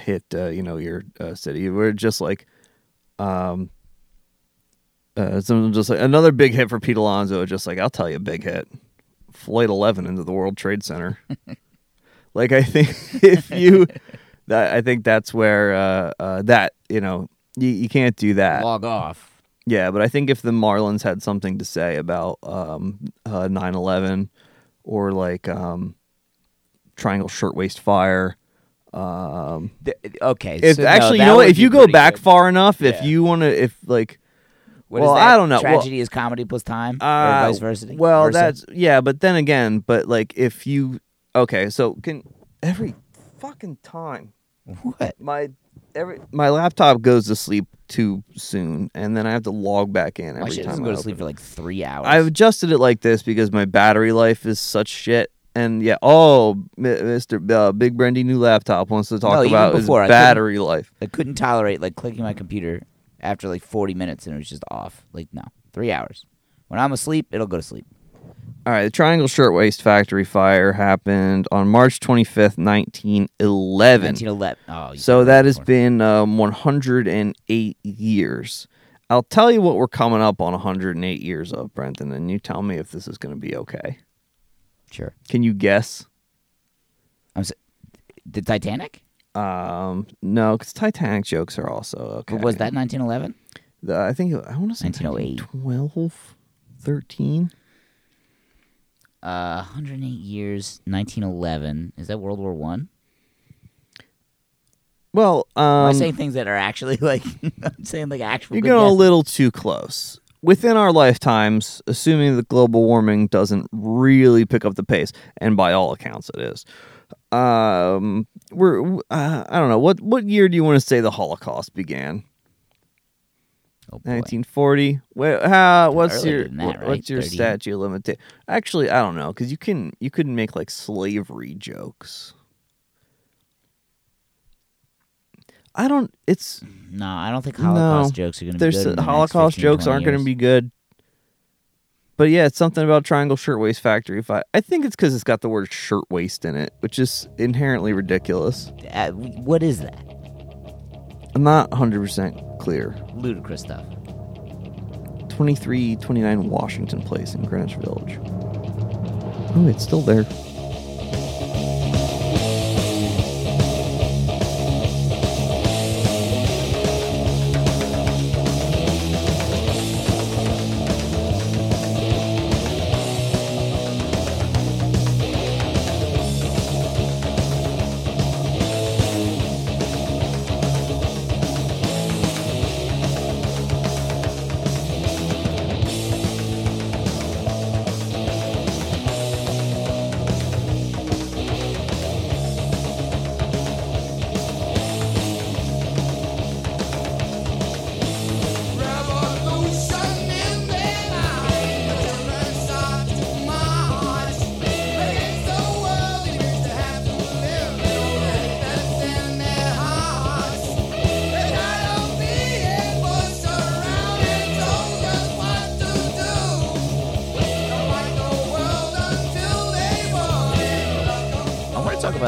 hit your city, where just like. Someone just like another big hit for Pete Alonso. Just like, I'll tell you, a big hit, Flight 11 into the World Trade Center. Like, I think I think that's where that, you know, you can't do that. Log off. Yeah, but I think if the Marlins had something to say about 9/11 or like Triangle Shirtwaist Fire. Okay. If, so actually, no, you know what? If you go back good. Far enough, yeah. If you want to, if like. What well, is that? I don't know. Tragedy is comedy plus time, or vice versa. Well, that's yeah, but then again, but like if you okay, so can every fucking time what my laptop goes to sleep too soon, and then I have to log back in every time. It doesn't go to sleep for like 3 hours. I've adjusted it like this because my battery life is such shit, and yeah. Oh, Mr. Big Brandy new laptop wants to talk about his battery life. I couldn't tolerate like clicking my computer. After like 40 minutes, and it was just off. Like, no, 3 hours. When I'm asleep, it'll go to sleep. All right, the Triangle Shirtwaist Factory fire happened on March 25th, 1911. 1911. Oh, so that has been 108 years. I'll tell you what we're coming up on 108 years of, Brenton, and you tell me if this is going to be okay. Sure. Can you guess? The Titanic? No, because Titanic jokes are also okay. Was that 1911? I think I want to say 1908, 12, 13. 108 years, 1911. Is that World War One? Well, am I saying things that are actually like I'm saying like actual? You're going a little too close. Within our lifetimes, assuming that global warming doesn't really pick up the pace, and by all accounts it is. I don't know what year do you want to say the Holocaust began? Oh, 1940. Well, what's your statute of limitation? Actually, I don't know, because you couldn't make like slavery jokes. I don't. It's no. I don't think Holocaust jokes are going to be good. Holocaust jokes aren't going to be good. But yeah, it's something about Triangle Shirtwaist Factory. I think it's because it's got the word shirtwaist in it, which is inherently ridiculous. What is that? I'm not 100% clear. Ludicrous stuff. 2329 Washington Place in Greenwich Village. Oh, it's still there.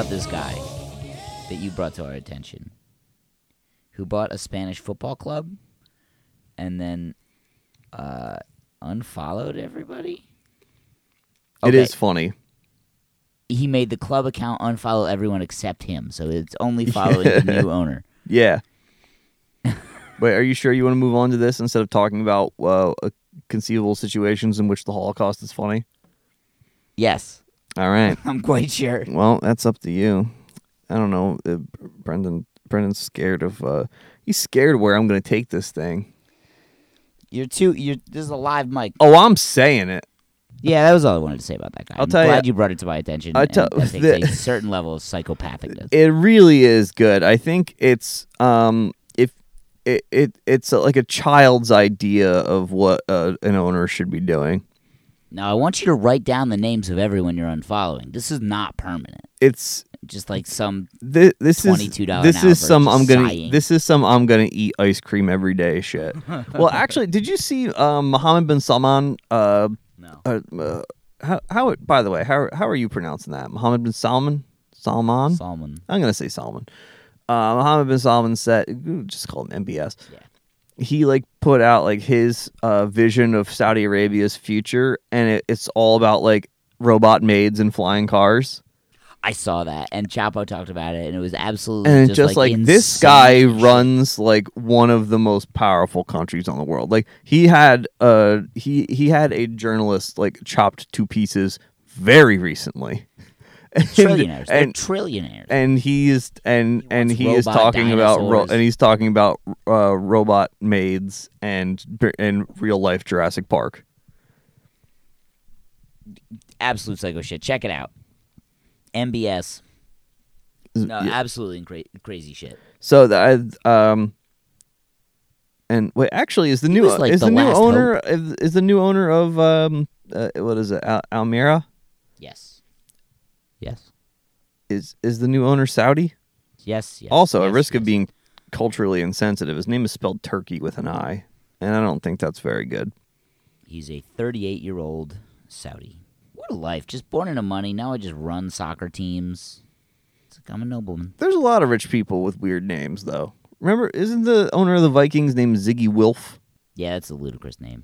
This guy that you brought to our attention who bought a Spanish football club and then unfollowed everybody. Okay. It is funny. He made the club account unfollow everyone except him, so it's only following the new owner. Yeah. Wait, are you sure you want to move on to this instead of talking about conceivable situations in which the Holocaust is funny? Yes. All right. I'm quite sure. Well, that's up to you. I don't know. Brendan's scared of. He's scared where I'm going to take this thing. This is a live mic. Oh, I'm saying it. Yeah, that was all I wanted to say about that guy. I'm glad you brought it to my attention. I think a certain level of psychopathicness. It really is good. I think it's it's like a child's idea of what an owner should be doing. Now, I want you to write down the names of everyone you're unfollowing. This is not permanent. It's just like some $22 This is some I'm going to eat ice cream every day shit. Well, actually, did you see Mohammed bin Salman? No. By the way, how are you pronouncing that? Mohammed bin Salman? Salman. I'm going to say Salman. Mohammed bin Salman said, just call him MBS. Yeah. He put out his vision of Saudi Arabia's future, and it's all about robot maids and flying cars. I saw that, and Chapo talked about it, and it was absolutely this guy runs one of the most powerful countries on the world. He had he had a journalist chopped to pieces very recently. Trillionaires, and he is talking about robot maids and real life Jurassic Park. Absolute psycho shit. Check it out, MBS. No, yeah. Absolutely crazy shit. So and wait, actually, is the new owner of what is it, Almira? Yes. Yes. Is the new owner Saudi? Yes. Also, at risk of being culturally insensitive, his name is spelled Turkey with an I, and I don't think that's very good. He's a 38-year-old Saudi. What a life. Just born into money. Now I just run soccer teams. It's I'm a nobleman. There's a lot of rich people with weird names, though. Remember, isn't the owner of the Vikings named Ziggy Wilf? Yeah, that's a ludicrous name.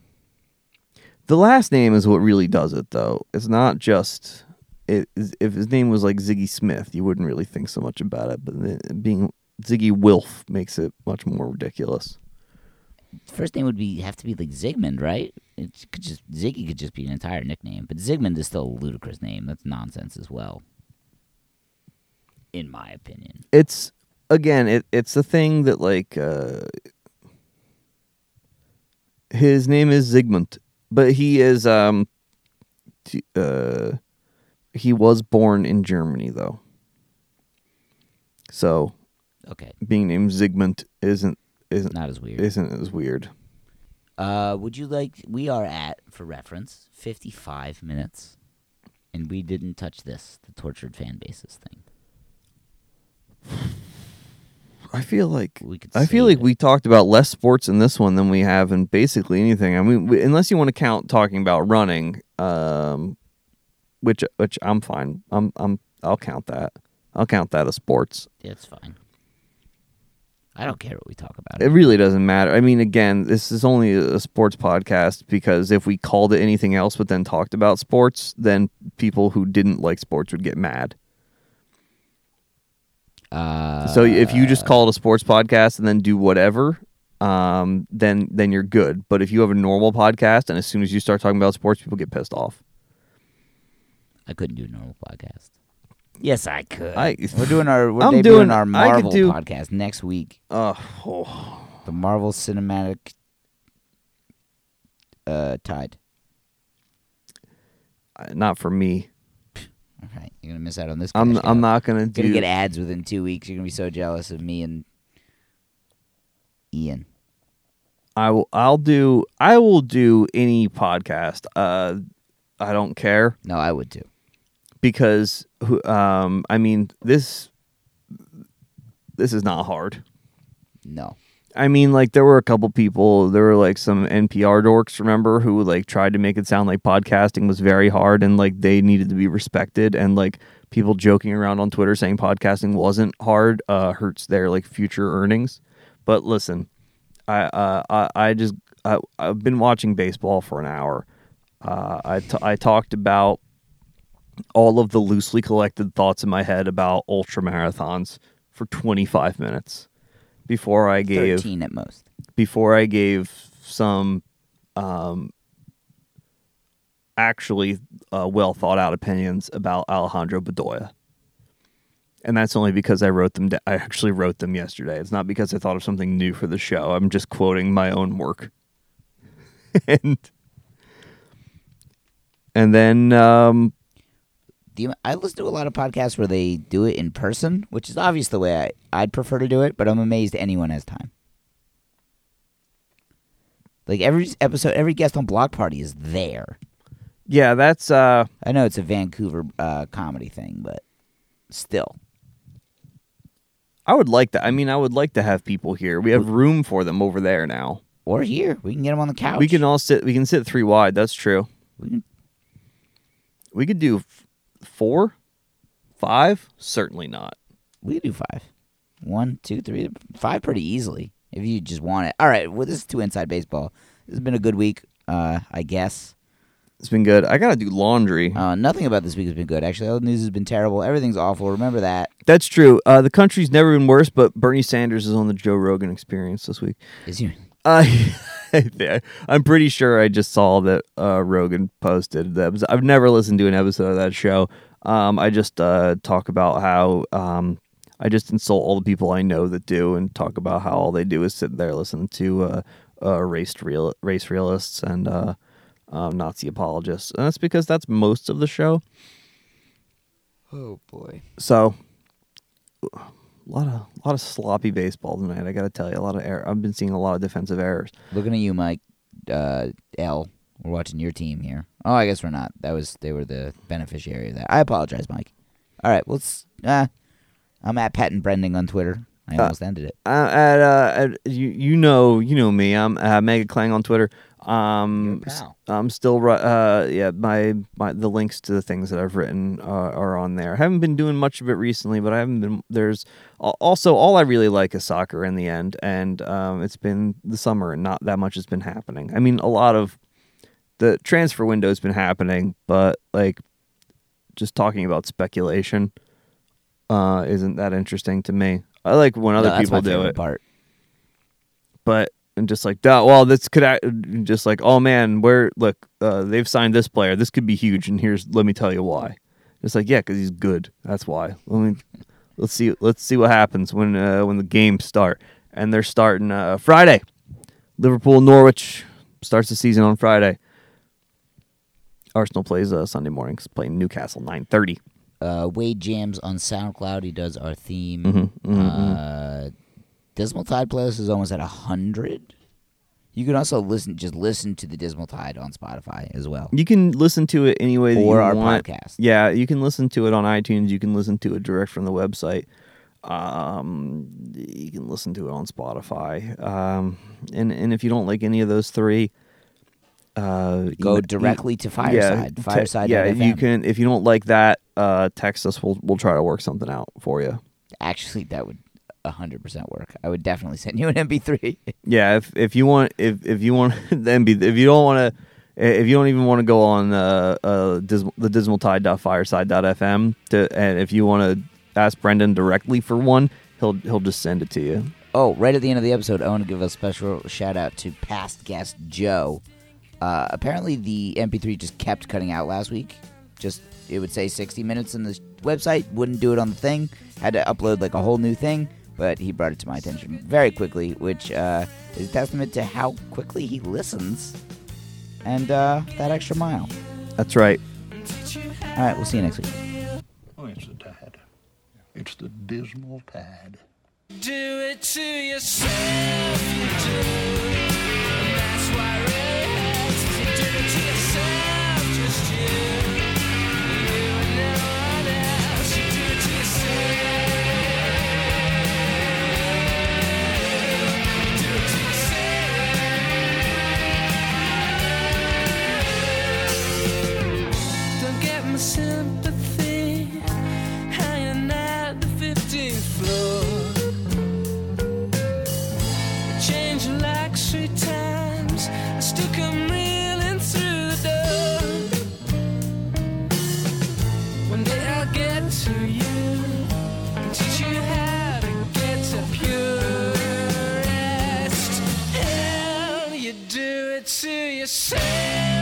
The last name is what really does it, though. It's not just... If his name was Ziggy Smith, you wouldn't really think so much about it, but being Ziggy Wilf makes it much more ridiculous. First name would have to be Zygmunt, right? Ziggy could just be an entire nickname, but Zygmunt is still a ludicrous name. That's nonsense as well, in my opinion. It's it's the thing that his name is Zygmunt, but he is he was born in Germany, though. So, okay, being named Zygmunt isn't not as weird. Isn't as weird. Would you we are at, for reference, 55 minutes, and we didn't touch this, the tortured fan bases thing. I feel like we talked about less sports in this one than we have in basically anything. I mean, unless you want to count talking about running, Which I'm fine. I'll count that. I'll count that as sports. Yeah, it's fine. I don't care what we talk about. It really doesn't matter. I mean, again, this is only a sports podcast because if we called it anything else but then talked about sports, then people who didn't like sports would get mad. So if you just call it a sports podcast and then do whatever, then you're good. But if you have a normal podcast and as soon as you start talking about sports, people get pissed off. I couldn't do a normal podcast. Yes, I could. We're doing our Marvel podcast next week. The Marvel Cinematic Tide. Not for me. All right, you're gonna miss out on this. I'm not gonna do. You're gonna get ads within 2 weeks. You're gonna be so jealous of me and Ian. I will do any podcast. I don't care. No, I would too. Because, I mean, this is not hard. No. I mean, like, there were some NPR dorks, remember, who, like, tried to make it sound like podcasting was very hard and, like, they needed to be respected. And, like, people joking around on Twitter saying podcasting wasn't hard hurts their, like, future earnings. But listen, I've been watching baseball for an hour. I talked about all of the loosely collected thoughts in my head about ultramarathons for 25 minutes before I gave 13 at most. Before I gave some well thought out opinions about Alejandro Bedoya, and that's only because I wrote them. I actually wrote them yesterday. It's not because I thought of something new for the show. I'm just quoting my own work, and then. I listen to a lot of podcasts where they do it in person, which is obviously the way I'd prefer to do it, but I'm amazed anyone has time. Like, every episode, every guest on Block Party is there. Yeah, that's... I know it's a Vancouver comedy thing, but still. I would like that. I mean, I would like to have people here. We have room for them over there now. Or here. We can get them on the couch. We can all sit... We can sit three wide. That's true. We could do... 4, 5? Certainly not. We do 5. 1, 2, 3, 5 pretty easily if you just want it. All right, well, this is Two Inside Baseball. This has been a good week, I guess. It's been good. I got to do laundry. Nothing about this week has been good, actually. All the news has been terrible. Everything's awful. Remember that. That's true. The country's never been worse, but Bernie Sanders is on the Joe Rogan Experience this week. Is he? I'm pretty sure I just saw that Rogan posted that. I've never listened to an episode of that show. I just talk about how I just insult all the people I know that do, and talk about how all they do is sit there listen to race realists and Nazi apologists. And that's because that's most of the show. Oh boy! So. A lot of sloppy baseball tonight. I got to tell you, a lot of error. I've been seeing a lot of defensive errors. Looking at you, Mike L. We're watching your team here. Oh, I guess we're not. They were the beneficiary of that. I apologize, Mike. All right, let's. I'm at Pat and Brending on Twitter. I almost ended it. You know me. I'm Mega Clang on Twitter. I'm still the links to the things that I've written are on there. I haven't been doing much of it recently, but I haven't been there's also all I really like is soccer in the end, and it's been the summer and not that much has been happening. I mean, a lot of the transfer window's been happening, but like just talking about speculation isn't that interesting to me. I like when other people do it. Part. But and just like, well, this could just like, oh man, they've signed this player. This could be huge, and let me tell you why. It's like, yeah, because he's good. That's why. Let's see what happens when the games start, and they're starting Friday. Liverpool Norwich starts the season on Friday. Arsenal plays Sunday morning. Playing Newcastle 9:30. Wade jams on SoundCloud. He does our theme. Mm-hmm, mm-hmm. Dismal Tide playlist is almost at 100. You can also listen to the Dismal Tide on Spotify as well. You can listen to it any way that you want. Or our podcast. Yeah, you can listen to it on iTunes. You can listen to it direct from the website. You can listen to it on Spotify. And if you don't like any of those three... go directly to Fireside. Fireside. Yeah, you can. If you don't like that, text us. We'll try to work something out for you. Actually, that would... 100% work. I would definitely send you an MP3. Yeah, if you want the MP, if you don't even want to go on the dismaltide.fireside.fm and if you want to ask Brendan directly for one, he'll just send it to you. Oh, right at the end of the episode, I want to give a special shout out to past guest Joe. Apparently, the MP3 just kept cutting out last week. Just it would say 60 minutes on the website, wouldn't do it on the thing. Had to upload like a whole new thing, but he brought it to my attention very quickly, which is a testament to how quickly he listens and that extra mile. That's right. All right, we'll see you next week. Oh, it's the tide. It's the dismal tide. Do it to yourself, you do. And that's why it hurts. Do it to yourself, just you. You and no one else. You do it to yourself. You do it to yourself. Don't get my sympathy. Hanging at the 15th floor. Three times I still come reeling through the door. One day I'll get to you and teach you how to get to pure rest. Hell, you do it to yourself.